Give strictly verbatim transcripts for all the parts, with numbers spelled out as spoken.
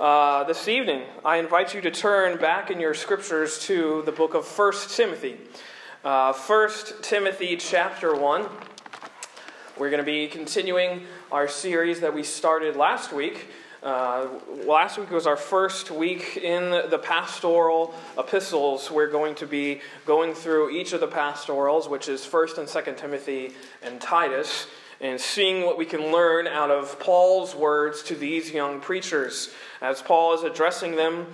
Uh, this evening, I invite you to turn back in your scriptures to the book of First Timothy. Uh, First Timothy chapter one. We're going to be continuing our series that we started last week. Uh, last week was our first week in the pastoral epistles. We're going to be going through each of the pastorals, which is First and Second Timothy and Titus, and seeing what we can learn out of Paul's words to these young preachers as Paul is addressing them,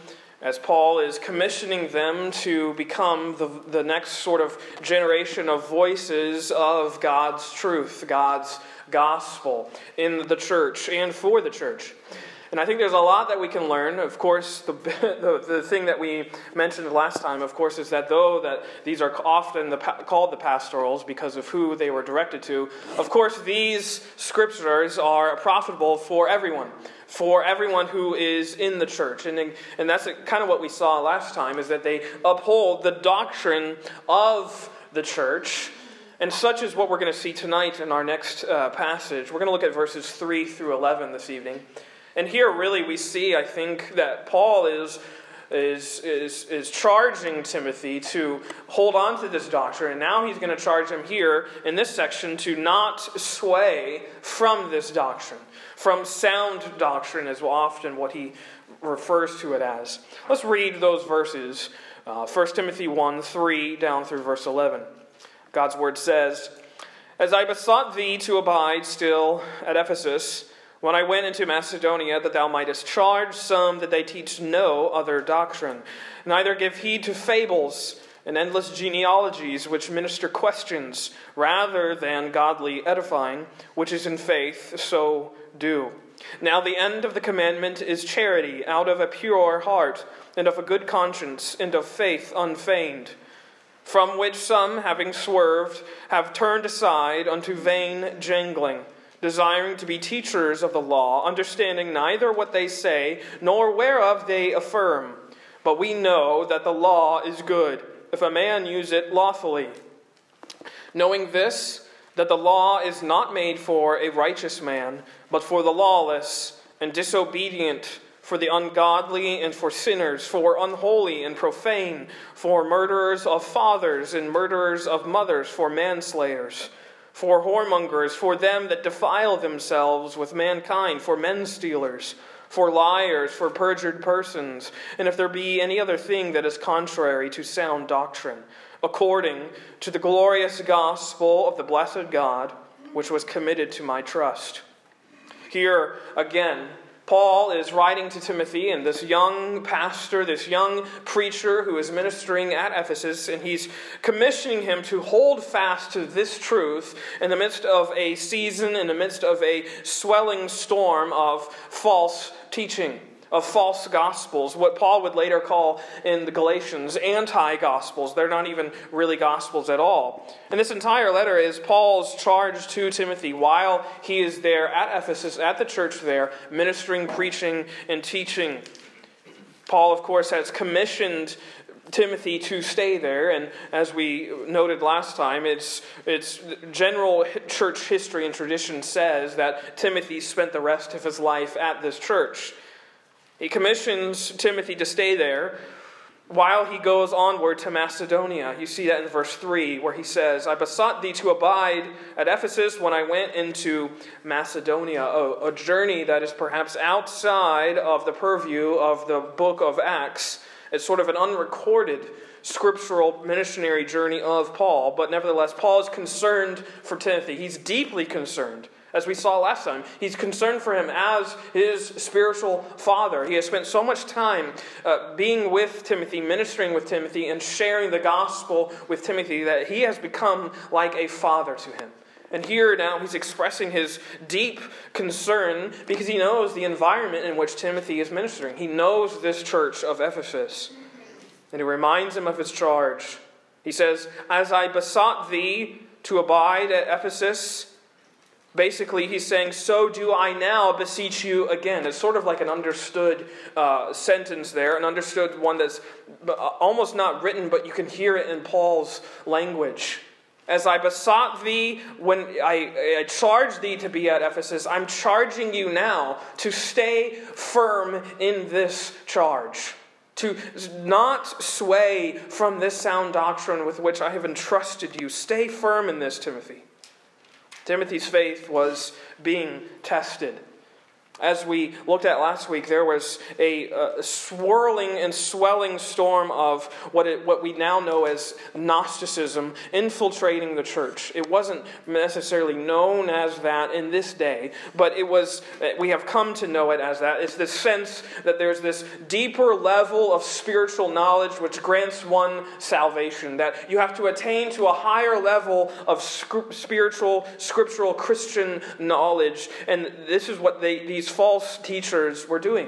as Paul is commissioning them to become the, the next sort of generation of voices of God's truth, God's gospel in the church and for the church. And I think there's a lot that we can learn. Of course, the, the, the thing that we mentioned last time, of course, is that though that these are often the, called the pastorals because of who they were directed to, of course, these scriptures are profitable for everyone, for everyone who is in the church. And, and that's kind of what we saw last time, is that they uphold the doctrine of the church. And such is what we're going to see tonight in our next uh, passage. We're going to look at verses three through eleven this evening. And here really we see, I think, that Paul is, is, is, is charging Timothy to hold on to this doctrine. And now he's going to charge him here in this section to not sway from this doctrine, from sound doctrine is often what he refers to it as. Let's read those verses, uh, First Timothy one, three down through verse eleven. God's word says, "As I besought thee to abide still at Ephesus, when I went into Macedonia, that thou mightest charge some that they teach no other doctrine, neither give heed to fables and endless genealogies which minister questions, rather than godly edifying, which is in faith, so do. Now the end of the commandment is charity, out of a pure heart, and of a good conscience, and of faith unfeigned, from which some, having swerved, have turned aside unto vain jangling, desiring to be teachers of the law, understanding neither what they say, nor whereof they affirm. But we know that the law is good, if a man use it lawfully. Knowing this, that the law is not made for a righteous man, but for the lawless and disobedient, for the ungodly and for sinners, for unholy and profane, for murderers of fathers and murderers of mothers, for manslayers, for whoremongers, for them that defile themselves with mankind, for men-stealers, for liars, for perjured persons, and if there be any other thing that is contrary to sound doctrine, according to the glorious gospel of the blessed God, which was committed to my trust." Here again, Paul is writing to Timothy, and this young pastor, this young preacher who is ministering at Ephesus, and he's commissioning him to hold fast to this truth in the midst of a season, in the midst of a swelling storm of false teaching, of false gospels, what Paul would later call in the Galatians anti-gospels. They're not even really gospels at all. And this entire letter is Paul's charge to Timothy while he is there at Ephesus, at the church there, ministering, preaching, and teaching. Paul, of course, has commissioned Timothy to stay there, and as we noted last time, it's it's general church history and tradition says that Timothy spent the rest of his life at this church. He commissions Timothy to stay there while he goes onward to Macedonia. You see that in verse three, where he says, "I besought thee to abide at Ephesus when I went into Macedonia." A, a journey that is perhaps outside of the purview of the book of Acts. It's sort of an unrecorded scriptural missionary journey of Paul. But nevertheless, Paul is concerned for Timothy. He's deeply concerned. As we saw last time, he's concerned for him as his spiritual father. He has spent so much time uh, being with Timothy, ministering with Timothy, and sharing the gospel with Timothy that he has become like a father to him. And here now he's expressing his deep concern because he knows the environment in which Timothy is ministering. He knows this church of Ephesus. And he reminds him of his charge. He says, "As I besought thee to abide at Ephesus..." Basically, he's saying, so do I now beseech you again. It's sort of like an understood uh, sentence there, an understood one that's almost not written, but you can hear it in Paul's language. As I besought thee when I, I charged thee to be at Ephesus, I'm charging you now to stay firm in this charge, to not sway from this sound doctrine with which I have entrusted you. Stay firm in this, Timothy. Timothy's faith was being tested. As we looked at last week, there was a uh, swirling and swelling storm of what it, what we now know as Gnosticism infiltrating the church. It wasn't necessarily known as that in this day, but it was. We have come to know it as that. It's the sense that there's this deeper level of spiritual knowledge which grants one salvation, that you have to attain to a higher level of scr- spiritual, scriptural, Christian knowledge, and this is what they these false teachers were doing.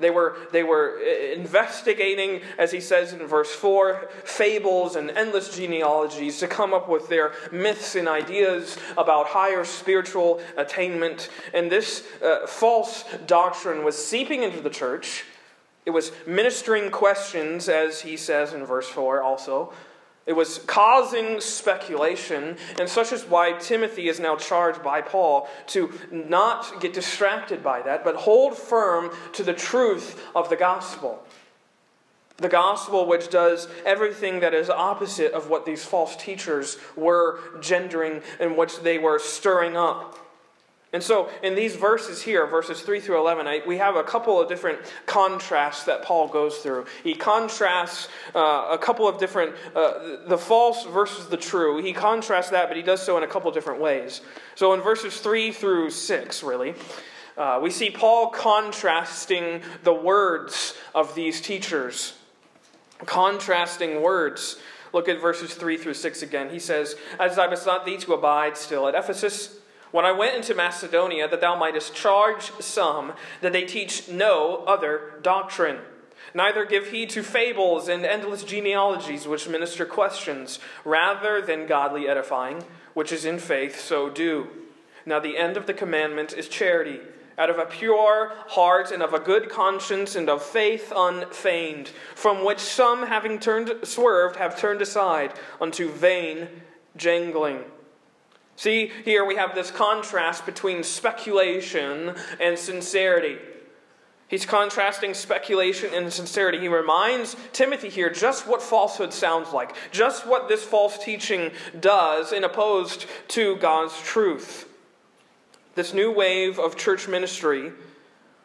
They were, they were investigating, as he says in verse four, fables and endless genealogies to come up with their myths and ideas about higher spiritual attainment. And this uh, false doctrine was seeping into the church. It was ministering questions, as he says in verse four also. It was causing speculation, and such is why Timothy is now charged by Paul to not get distracted by that, but hold firm to the truth of the gospel. The gospel which does everything that is opposite of what these false teachers were gendering and what they were stirring up. And so, in these verses here, verses three through eleven, I, we have a couple of different contrasts that Paul goes through. He contrasts uh, a couple of different, uh, the false versus the true. He contrasts that, but he does so in a couple of different ways. So, in verses three through six, really, uh, we see Paul contrasting the words of these teachers. Contrasting words. Look at verses three through six again. He says, "As I besought thee to abide still at Ephesus, when I went into Macedonia, that thou mightest charge some, that they teach no other doctrine. Neither give heed to fables and endless genealogies, which minister questions, rather than godly edifying, which is in faith, so do. Now the end of the commandment is charity, out of a pure heart and of a good conscience and of faith unfeigned, from which some, having turned swerved, have turned aside unto vain jangling." See, here we have this contrast between speculation and sincerity. He's contrasting speculation and sincerity. He reminds Timothy here just what falsehood sounds like, just what this false teaching does in opposed to God's truth. This new wave of church ministry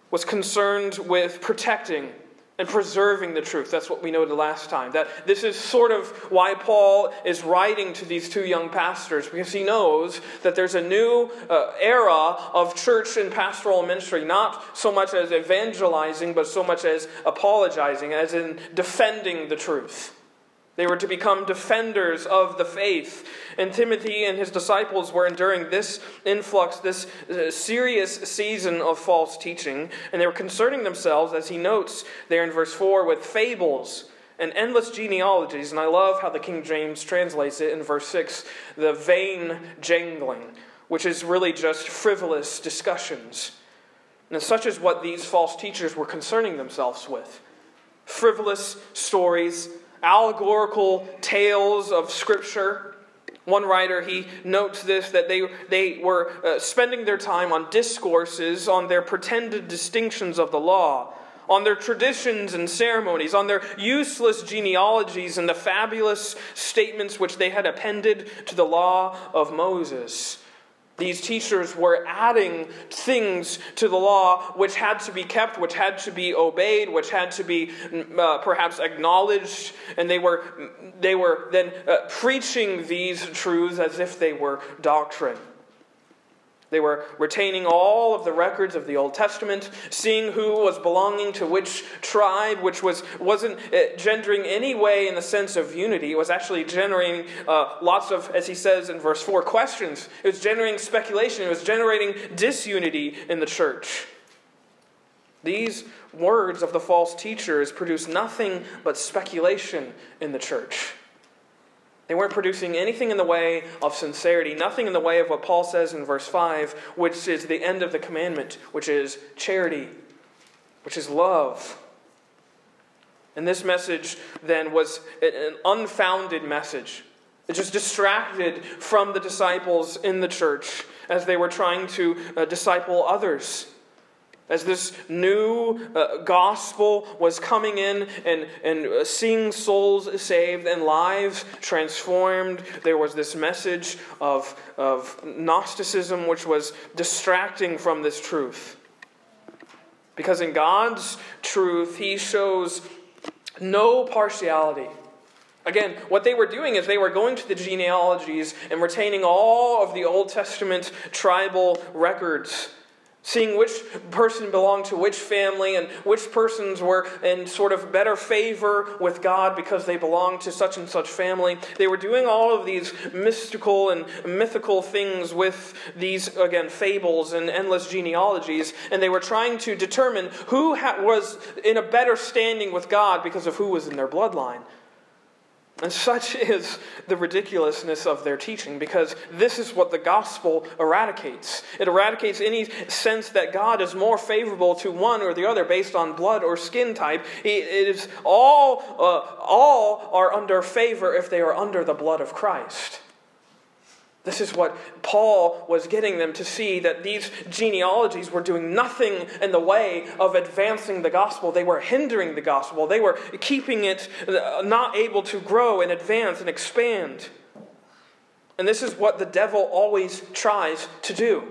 was concerned with protecting and preserving the truth. That's what we noted last time. That this is sort of why Paul is writing to these two young pastors, because he knows that there's a new uh, era of church and pastoral ministry, not so much as evangelizing, but so much as apologizing, as in defending the truth. They were to become defenders of the faith. And Timothy and his disciples were enduring this influx, this serious season of false teaching. And they were concerning themselves, as he notes there in verse four, with fables and endless genealogies. And I love how the King James translates it in verse six, the vain jangling, which is really just frivolous discussions. And such is what these false teachers were concerning themselves with. Frivolous stories, allegorical tales of Scripture. One writer, he notes this, that they, they were uh, spending their time on discourses, on their pretended distinctions of the law, on their traditions and ceremonies, on their useless genealogies and the fabulous statements which they had appended to the law of Moses. These teachers were adding things to the law which had to be kept, which had to be obeyed, which had to be uh, perhaps acknowledged, and they were they were then uh, preaching these truths as if they were doctrine. They were retaining all of the records of the Old Testament, seeing who was belonging to which tribe, which was, wasn't gendering any way in the sense of unity. It was actually generating uh, lots of, as he says in verse four, questions. It was generating speculation. It was generating disunity in the church. These words of the false teachers produced nothing but speculation in the church. They weren't producing anything in the way of sincerity, nothing in the way of what Paul says in verse five, which is the end of the commandment, which is charity, which is love. And this message then was an unfounded message. It just distracted from the disciples in the church as they were trying to uh, disciple others. As this new uh, gospel was coming in and, and uh, seeing souls saved and lives transformed, there was this message of, of Gnosticism which was distracting from this truth. Because in God's truth, He shows no partiality. Again, what they were doing is they were going to the genealogies and retaining all of the Old Testament tribal records, seeing which person belonged to which family and which persons were in sort of better favor with God because they belonged to such and such family. They were doing all of these mystical and mythical things with these, again, fables and endless genealogies, and they were trying to determine who ha- was in a better standing with God because of who was in their bloodline. And such is the ridiculousness of their teaching, because this is what the gospel eradicates. It eradicates any sense that God is more favorable to one or the other based on blood or skin type. It is all, uh, all are under favor if they are under the blood of Christ. This is what Paul was getting them to see, that these genealogies were doing nothing in the way of advancing the gospel. They were hindering the gospel. They were keeping it not able to grow and advance and expand. And this is what the devil always tries to do.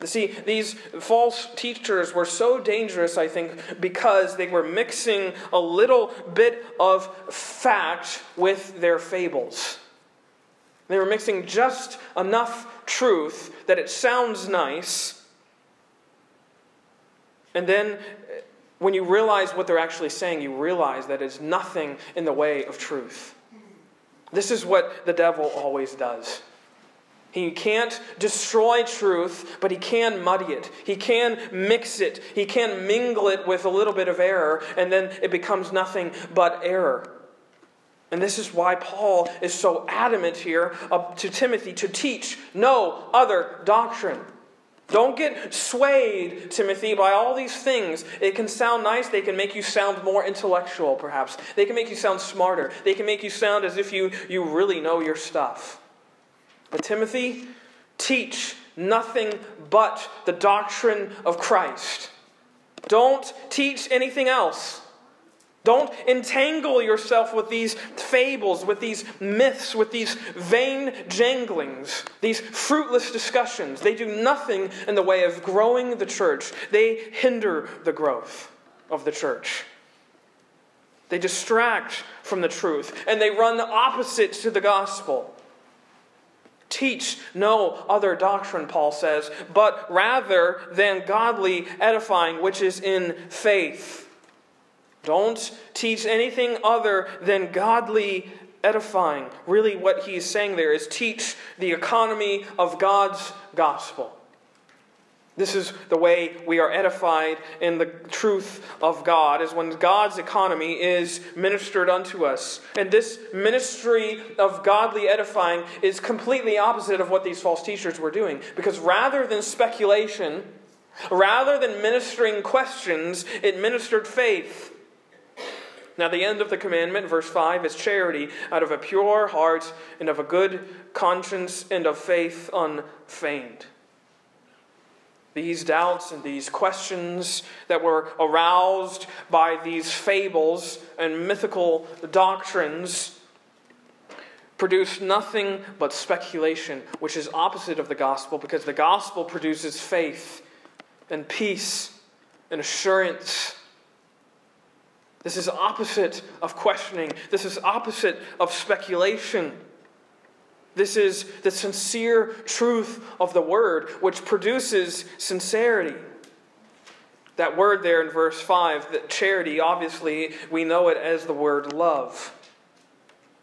You see, these false teachers were so dangerous, I think, because they were mixing a little bit of fact with their fables. They were mixing just enough truth that it sounds nice. And then when you realize what they're actually saying, you realize that it's nothing in the way of truth. This is what the devil always does. He can't destroy truth, but he can muddy it. He can mix it. He can mingle it with a little bit of error, and then it becomes nothing but error. And this is why Paul is so adamant here to Timothy to teach no other doctrine. Don't get swayed, Timothy, by all these things. It can sound nice. They can make you sound more intellectual, perhaps. They can make you sound smarter. They can make you sound as if you, you really know your stuff. But Timothy, teach nothing but the doctrine of Christ. Don't teach anything else. Don't entangle yourself with these fables, with these myths, with these vain janglings, these fruitless discussions. They do nothing in the way of growing the church. They hinder the growth of the church. They distract from the truth, and they run the opposite to the gospel. Teach no other doctrine, Paul says, but rather than godly edifying, which is in faith. Don't teach anything other than godly edifying. Really, what he is saying there is teach the economy of God's gospel. This is the way we are edified in the truth of God, is when God's economy is ministered unto us. And this ministry of godly edifying is completely opposite of what these false teachers were doing. Because rather than speculation, rather than ministering questions, it ministered faith. Now the end of the commandment, verse five, is charity out of a pure heart and of a good conscience and of faith unfeigned. These doubts and these questions that were aroused by these fables and mythical doctrines produce nothing but speculation, which is opposite of the gospel, because the gospel produces faith and peace and assurance. This is opposite of questioning. This is opposite of speculation. This is the sincere truth of the word, which produces sincerity. That word there in verse five, that charity, obviously, we know it as the word love.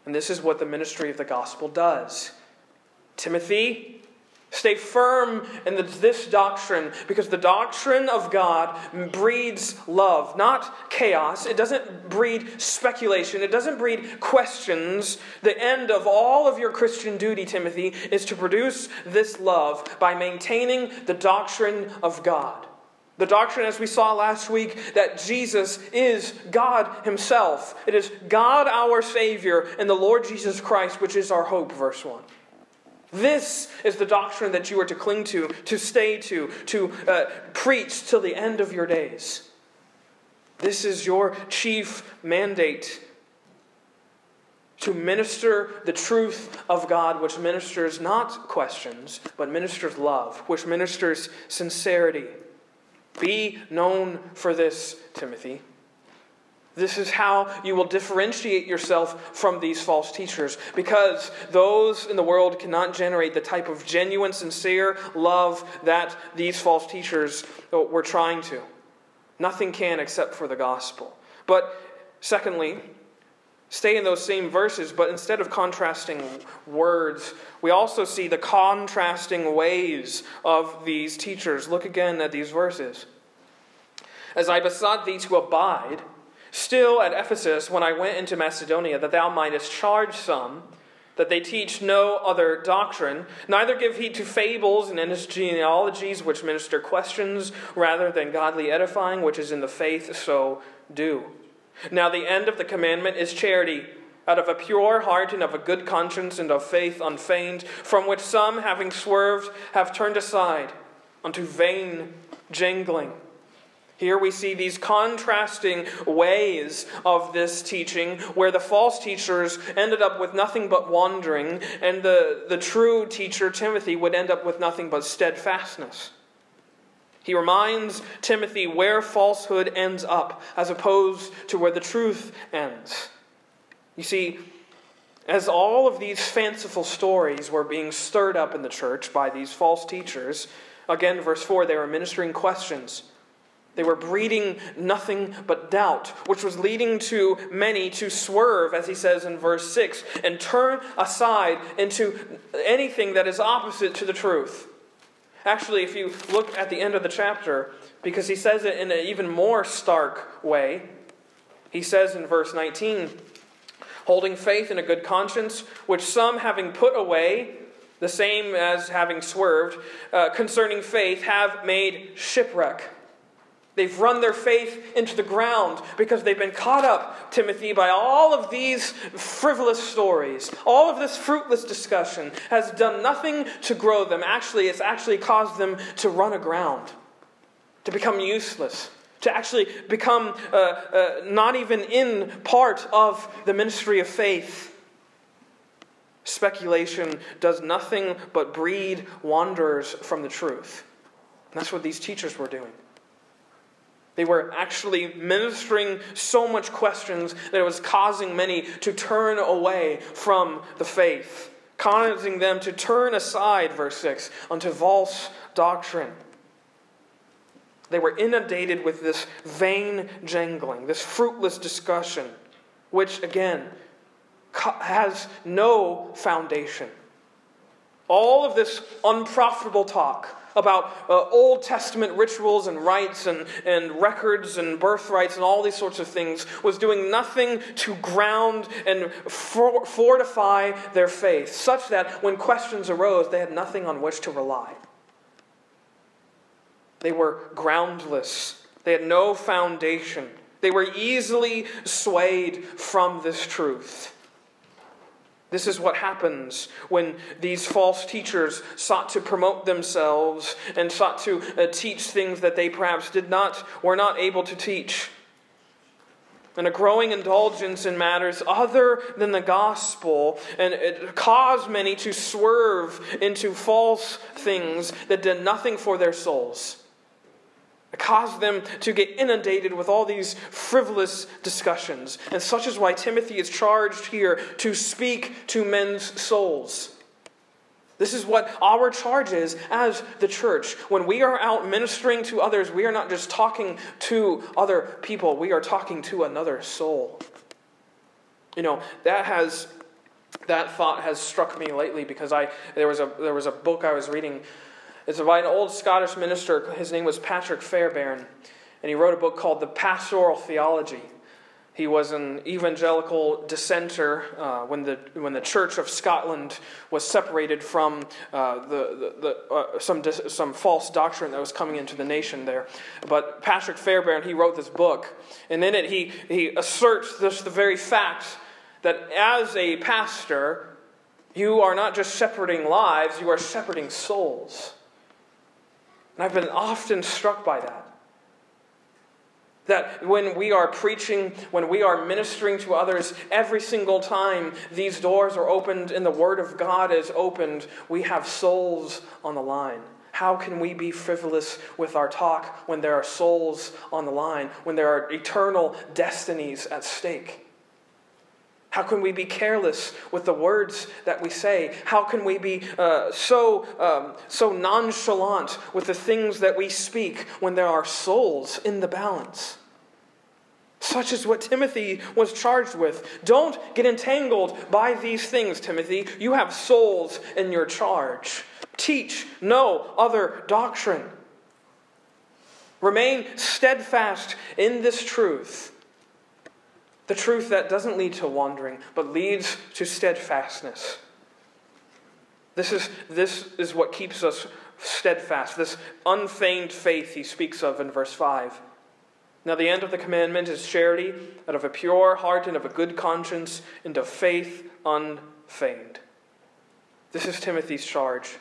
And this is what the ministry of the gospel does. Timothy, stay firm in the, this doctrine, because the doctrine of God breeds love, not chaos. It doesn't breed speculation. It doesn't breed questions. The end of all of your Christian duty, Timothy, is to produce this love by maintaining the doctrine of God. The doctrine, as we saw last week, that Jesus is God himself. It is God our Savior and the Lord Jesus Christ, which is our hope, verse one. This is the doctrine that you are to cling to, to stay to, to uh, preach till the end of your days. This is your chief mandate, to minister the truth of God, which ministers not questions, but ministers love, which ministers sincerity. Be known for this, Timothy. This is how you will differentiate yourself from these false teachers, because those in the world cannot generate the type of genuine, sincere love that these false teachers were trying to. Nothing can except for the gospel. But secondly, stay in those same verses, but instead of contrasting words, we also see the contrasting ways of these teachers. Look again at these verses. As I besought thee to abide, still at Ephesus, when I went into Macedonia, that thou mightest charge some, that they teach no other doctrine, neither give heed to fables and endless genealogies, which minister questions rather than godly edifying, which is in the faith, so do. Now the end of the commandment is charity, out of a pure heart and of a good conscience and of faith unfeigned, from which some, having swerved, have turned aside unto vain jangling. Here we see these contrasting ways of this teaching, where the false teachers ended up with nothing but wandering, and the, the true teacher, Timothy, would end up with nothing but steadfastness. He reminds Timothy where falsehood ends up, as opposed to where the truth ends. You see, as all of these fanciful stories were being stirred up in the church by these false teachers, again, verse four, they were ministering questions. They were breeding nothing but doubt, which was leading to many to swerve, as he says in verse six, and turn aside into anything that is opposite to the truth. Actually, if you look at the end of the chapter, because he says it in an even more stark way, he says in verse nineteen, holding faith and a good conscience, which some having put away, the same as having swerved, uh, concerning faith, have made shipwreck. They've run their faith into the ground because they've been caught up, Timothy, by all of these frivolous stories. All of this fruitless discussion has done nothing to grow them. Actually, it's actually caused them to run aground, to become useless, to actually become uh, uh, not even in part of the ministry of faith. Speculation does nothing but breed wanderers from the truth. And that's what these teachers were doing. They were actually ministering so much questions that it was causing many to turn away from the faith, causing them to turn aside, verse six, unto false doctrine. They were inundated with this vain jangling, this fruitless discussion, which again has no foundation. All of this unprofitable talk about uh, Old Testament rituals and rites and, and records and birthrights and all these sorts of things was doing nothing to ground and for- fortify their faith, such that when questions arose, they had nothing on which to rely. They were groundless. They had no foundation. They were easily swayed from this truth. This is what happens when these false teachers sought to promote themselves and sought to uh, teach things that they perhaps did not, were not able to teach. And a growing indulgence in matters other than the gospel, and it caused many to swerve into false things that did nothing for their souls. It caused them to get inundated with all these frivolous discussions. And such is why Timothy is charged here to speak to men's souls. This is what our charge is as the church. When we are out ministering to others, we are not just talking to other people. We are talking to another soul. You know, that has that thought has struck me lately because I there was a there was a book I was reading. It's by an old Scottish minister. His name was Patrick Fairbairn, and he wrote a book called The Pastoral Theology. He was an evangelical dissenter uh, when the when the Church of Scotland was separated from uh, the the, the uh, some dis- some false doctrine that was coming into the nation there. But Patrick Fairbairn, he wrote this book, and in it he he asserts this the very fact that as a pastor, you are not just separating lives, you are separating souls. And I've been often struck by that. That when we are preaching, when we are ministering to others, every single time these doors are opened and the Word of God is opened, we have souls on the line. How can we be frivolous with our talk when there are souls on the line, when there are eternal destinies at stake? How can we be careless with the words that we say? How can we be uh, so um, so nonchalant with the things that we speak when there are souls in the balance? Such is what Timothy was charged with. Don't get entangled by these things, Timothy. You have souls in your charge. Teach no other doctrine. Remain steadfast in this truth. The truth that doesn't lead to wandering, but leads to steadfastness. This is, this is what keeps us steadfast, this unfeigned faith he speaks of in verse five. Now the end of the commandment is charity, out of a pure heart and of a good conscience, and of faith unfeigned. This is Timothy's charge.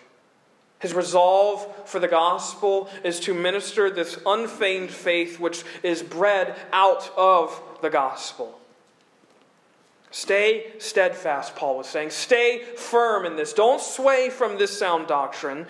His resolve for the gospel is to minister this unfeigned faith which is bred out of the gospel. Stay steadfast, Paul was saying. Stay firm in this. Don't sway from this sound doctrine.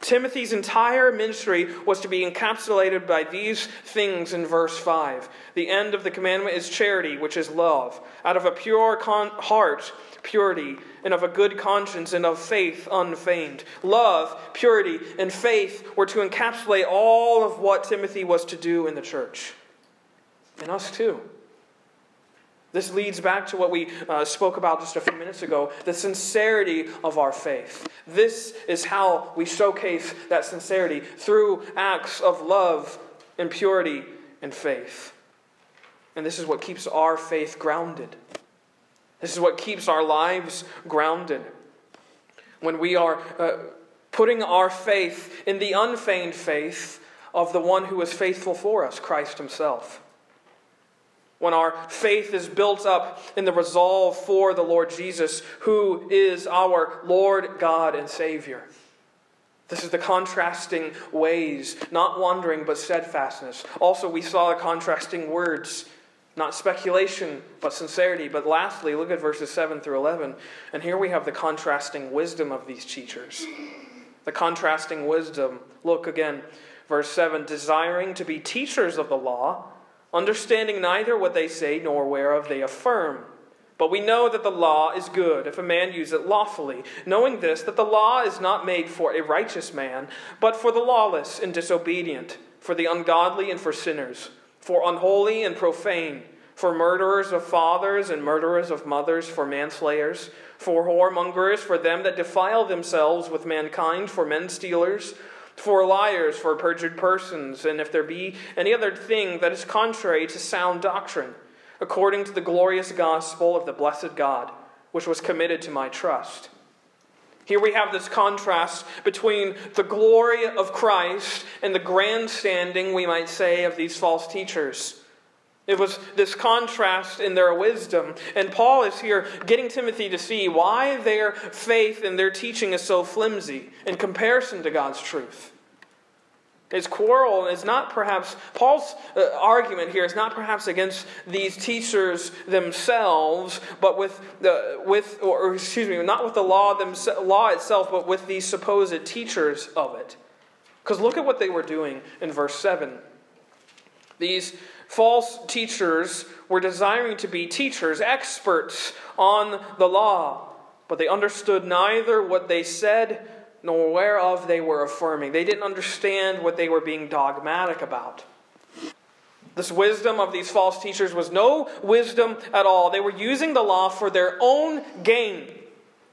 Timothy's entire ministry was to be encapsulated by these things in verse five. The end of the commandment is charity, which is love, out of a pure con- heart, purity, and of a good conscience, and of faith unfeigned. Love, purity, and faith were to encapsulate all of what Timothy was to do in the church. And us too. This leads back to what we uh, spoke about just a few minutes ago, the sincerity of our faith. This is how we showcase that sincerity, through acts of love and purity and faith. And this is what keeps our faith grounded. This is what keeps our lives grounded. When we are uh, putting our faith in the unfeigned faith of the one who is faithful for us, Christ himself. When our faith is built up in the resolve for the Lord Jesus, who is our Lord, God, and Savior. This is the contrasting ways, not wandering, but steadfastness. Also, we saw the contrasting words, not speculation, but sincerity. But lastly, look at verses seven through eleven. And here we have the contrasting wisdom of these teachers. The contrasting wisdom. Look again, verse seven, desiring to be teachers of the law, understanding neither what they say nor whereof they affirm. But we know that the law is good, if a man use it lawfully, knowing this, that the law is not made for a righteous man, but for the lawless and disobedient, for the ungodly and for sinners, for unholy and profane, for murderers of fathers and murderers of mothers, for manslayers, for whoremongers, for them that defile themselves with mankind, for men stealers, for liars, for perjured persons, and if there be any other thing that is contrary to sound doctrine, according to the glorious gospel of the blessed God, which was committed to my trust. Here we have this contrast between the glory of Christ and the grandstanding, we might say, of these false teachers. It was this contrast in their wisdom. And Paul is here getting Timothy to see why their faith and their teaching is so flimsy in comparison to God's truth. His quarrel is not perhaps, Paul's uh, argument here is not perhaps against these teachers themselves, but with, the, with or, or excuse me, not with the law, themse- law itself, but with these supposed teachers of it. Because look at what they were doing in verse seven. These false teachers were desiring to be teachers, experts on the law, but they understood neither what they said nor whereof they were affirming. They didn't understand what they were being dogmatic about. This wisdom of these false teachers was no wisdom at all. They were using the law for their own gain,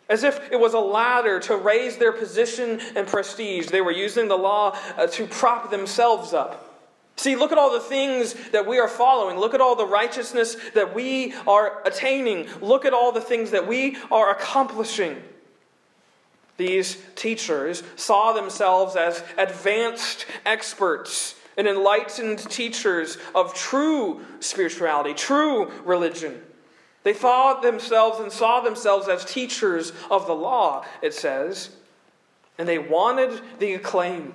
as if it was a ladder to raise their position and prestige. They were using the law to prop themselves up. See, look at all the things that we are following. Look at all the righteousness that we are attaining. Look at all the things that we are accomplishing. These teachers saw themselves as advanced experts and enlightened teachers of true spirituality, true religion. They thought themselves and saw themselves as teachers of the law, it says. And they wanted the acclaim.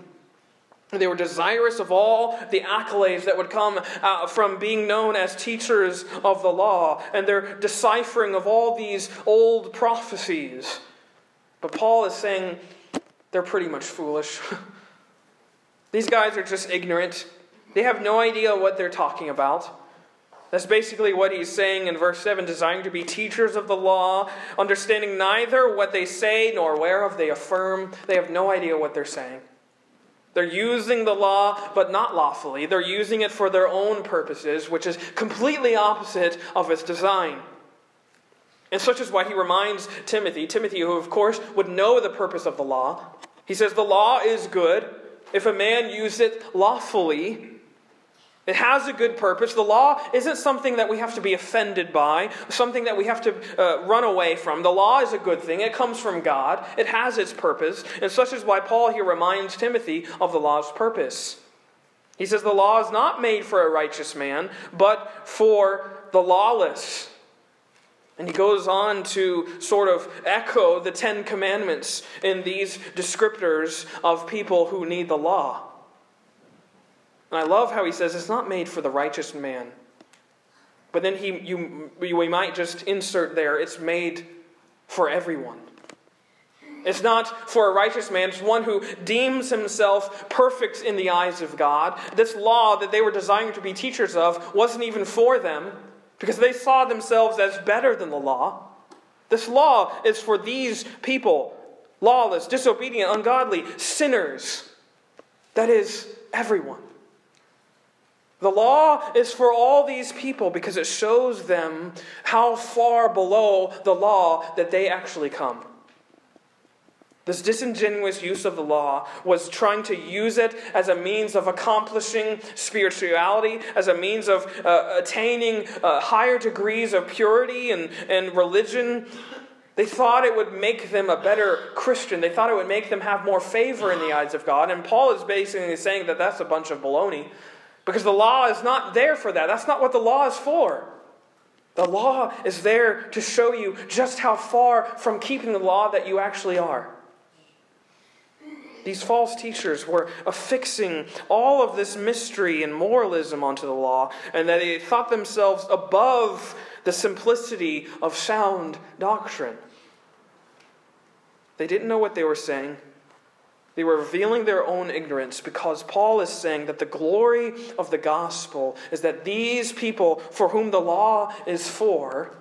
They were desirous of all the accolades that would come uh, from being known as teachers of the law and their deciphering of all these old prophecies. But Paul is saying they're pretty much foolish. These guys are just ignorant. They have no idea what they're talking about. That's basically what he's saying in verse seven, desiring to be teachers of the law, understanding neither what they say nor whereof they affirm. They have no idea what they're saying. They're using the law, but not lawfully. They're using it for their own purposes, which is completely opposite of its design. And such is why he reminds Timothy, Timothy who of course would know the purpose of the law. He says the law is good if a man uses it lawfully. It has a good purpose. The law isn't something that we have to be offended by, something that we have to uh, run away from. The law is a good thing. It comes from God. It has its purpose. And such is why Paul here reminds Timothy of the law's purpose. He says the law is not made for a righteous man, but for the lawless. And he goes on to sort of echo the Ten Commandments in these descriptors of people who need the law. And I love how he says it's not made for the righteous man. But then he, you, we might just insert there, it's made for everyone. It's not for a righteous man. It's one who deems himself perfect in the eyes of God. This law that they were desiring to be teachers of wasn't even for them, because they saw themselves as better than the law. This law is for these people, lawless, disobedient, ungodly, sinners. That is everyone. The law is for all these people because it shows them how far below the law that they actually come. This disingenuous use of the law was trying to use it as a means of accomplishing spirituality, as a means of uh, attaining uh, higher degrees of purity and, and religion. They thought it would make them a better Christian. They thought it would make them have more favor in the eyes of God. And Paul is basically saying that that's a bunch of baloney, because the law is not there for that. That's not what the law is for. The law is there to show you just how far from keeping the law that you actually are. These false teachers were affixing all of this mystery and moralism onto the law, and that they thought themselves above the simplicity of sound doctrine. They didn't know what they were saying. They were revealing their own ignorance, because Paul is saying that the glory of the gospel is that these people for whom the law is for,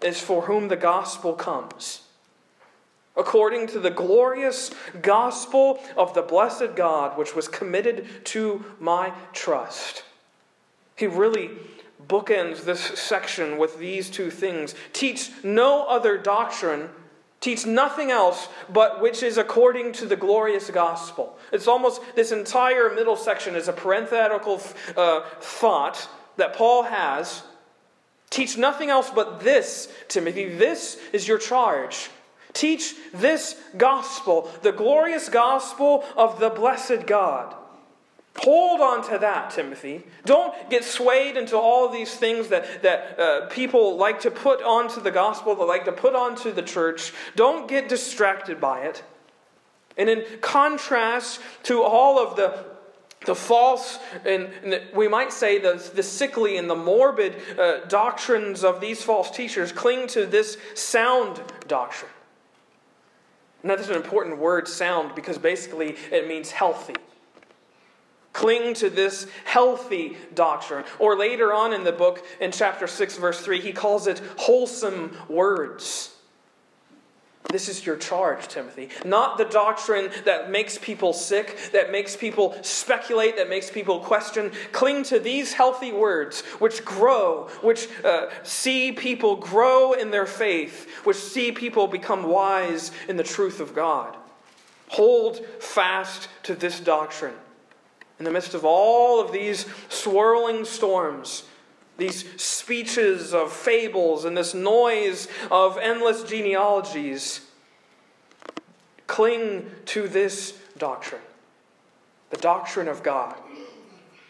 is for whom the gospel comes. According to the glorious gospel of the blessed God, which was committed to my trust. He really bookends this section with these two things. Teach no other doctrine, teach nothing else, but which is according to the glorious gospel. It's almost, this entire middle section is a parenthetical uh, thought that Paul has. Teach nothing else but this, Timothy. This is your charge. Teach this gospel, the glorious gospel of the blessed God. Hold on to that, Timothy. Don't get swayed into all of these things that, that uh, people like to put onto the gospel, that like to put onto the church. Don't get distracted by it. And in contrast to all of the The false, and, and the, we might say the, the sickly and the morbid uh, doctrines of these false teachers, cling to this sound doctrine. Now, that's an important word, sound, because basically it means healthy. Cling to this healthy doctrine. Or later on in the book, in chapter six, verse three, he calls it wholesome words. This is your charge, Timothy. Not the doctrine that makes people sick, that makes people speculate, that makes people question. Cling to these healthy words, which grow, which uh, see people grow in their faith, which see people become wise in the truth of God. Hold fast to this doctrine. in the midst of all of these swirling storms, these speeches of fables and this noise of endless genealogies, cling to this doctrine, the doctrine of God,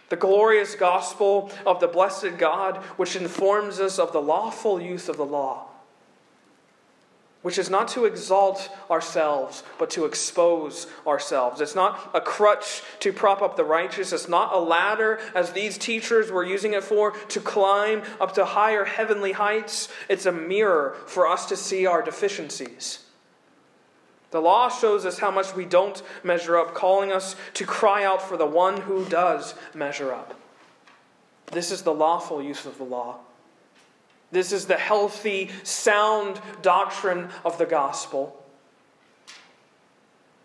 the glorious gospel of the blessed God, which informs us of the lawful use of the law, which is not to exalt ourselves, but to expose ourselves. It's not a crutch to prop up the righteous. It's not a ladder, as these teachers were using it for, to climb up to higher heavenly heights. It's a mirror for us to see our deficiencies. The law shows us how much we don't measure up, calling us to cry out for the one who does measure up. This is the lawful use of the law. This is the healthy, sound doctrine of the gospel.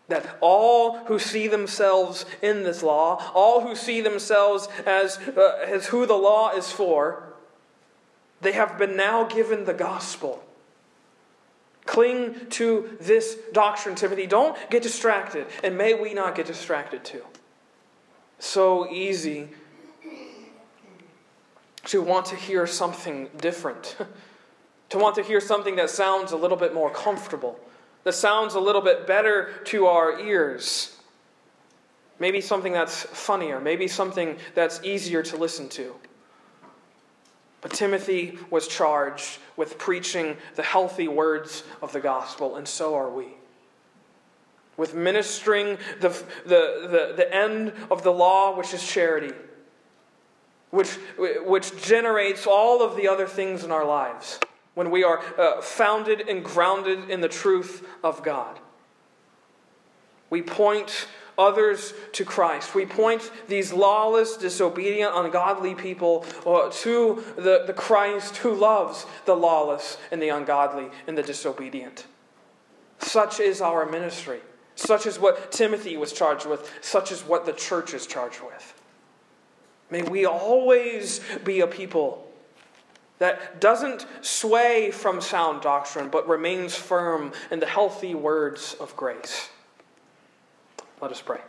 That all who see themselves in this law, all who see themselves as, uh, as who the law is for, they have been now given the gospel. Cling to this doctrine, Timothy. Don't get distracted, and may we not get distracted too. So easy to want to hear something different, to want to hear something that sounds a little bit more comfortable, that sounds a little bit better to our ears. Maybe something that's funnier, maybe something that's easier to listen to. But Timothy was charged with preaching the healthy words of the gospel, and so are we. With ministering the, the, the, the end of the law, which is charity, which, which generates all of the other things in our lives when we are uh, founded and grounded in the truth of God. We point others to Christ. We point these lawless, disobedient, ungodly people uh, to the, the Christ who loves the lawless and the ungodly and the disobedient. Such is our ministry. Such is what Timothy was charged with. Such is what the church is charged with. May we always be a people that doesn't sway from sound doctrine, but remains firm in the healthy words of grace. Let us pray.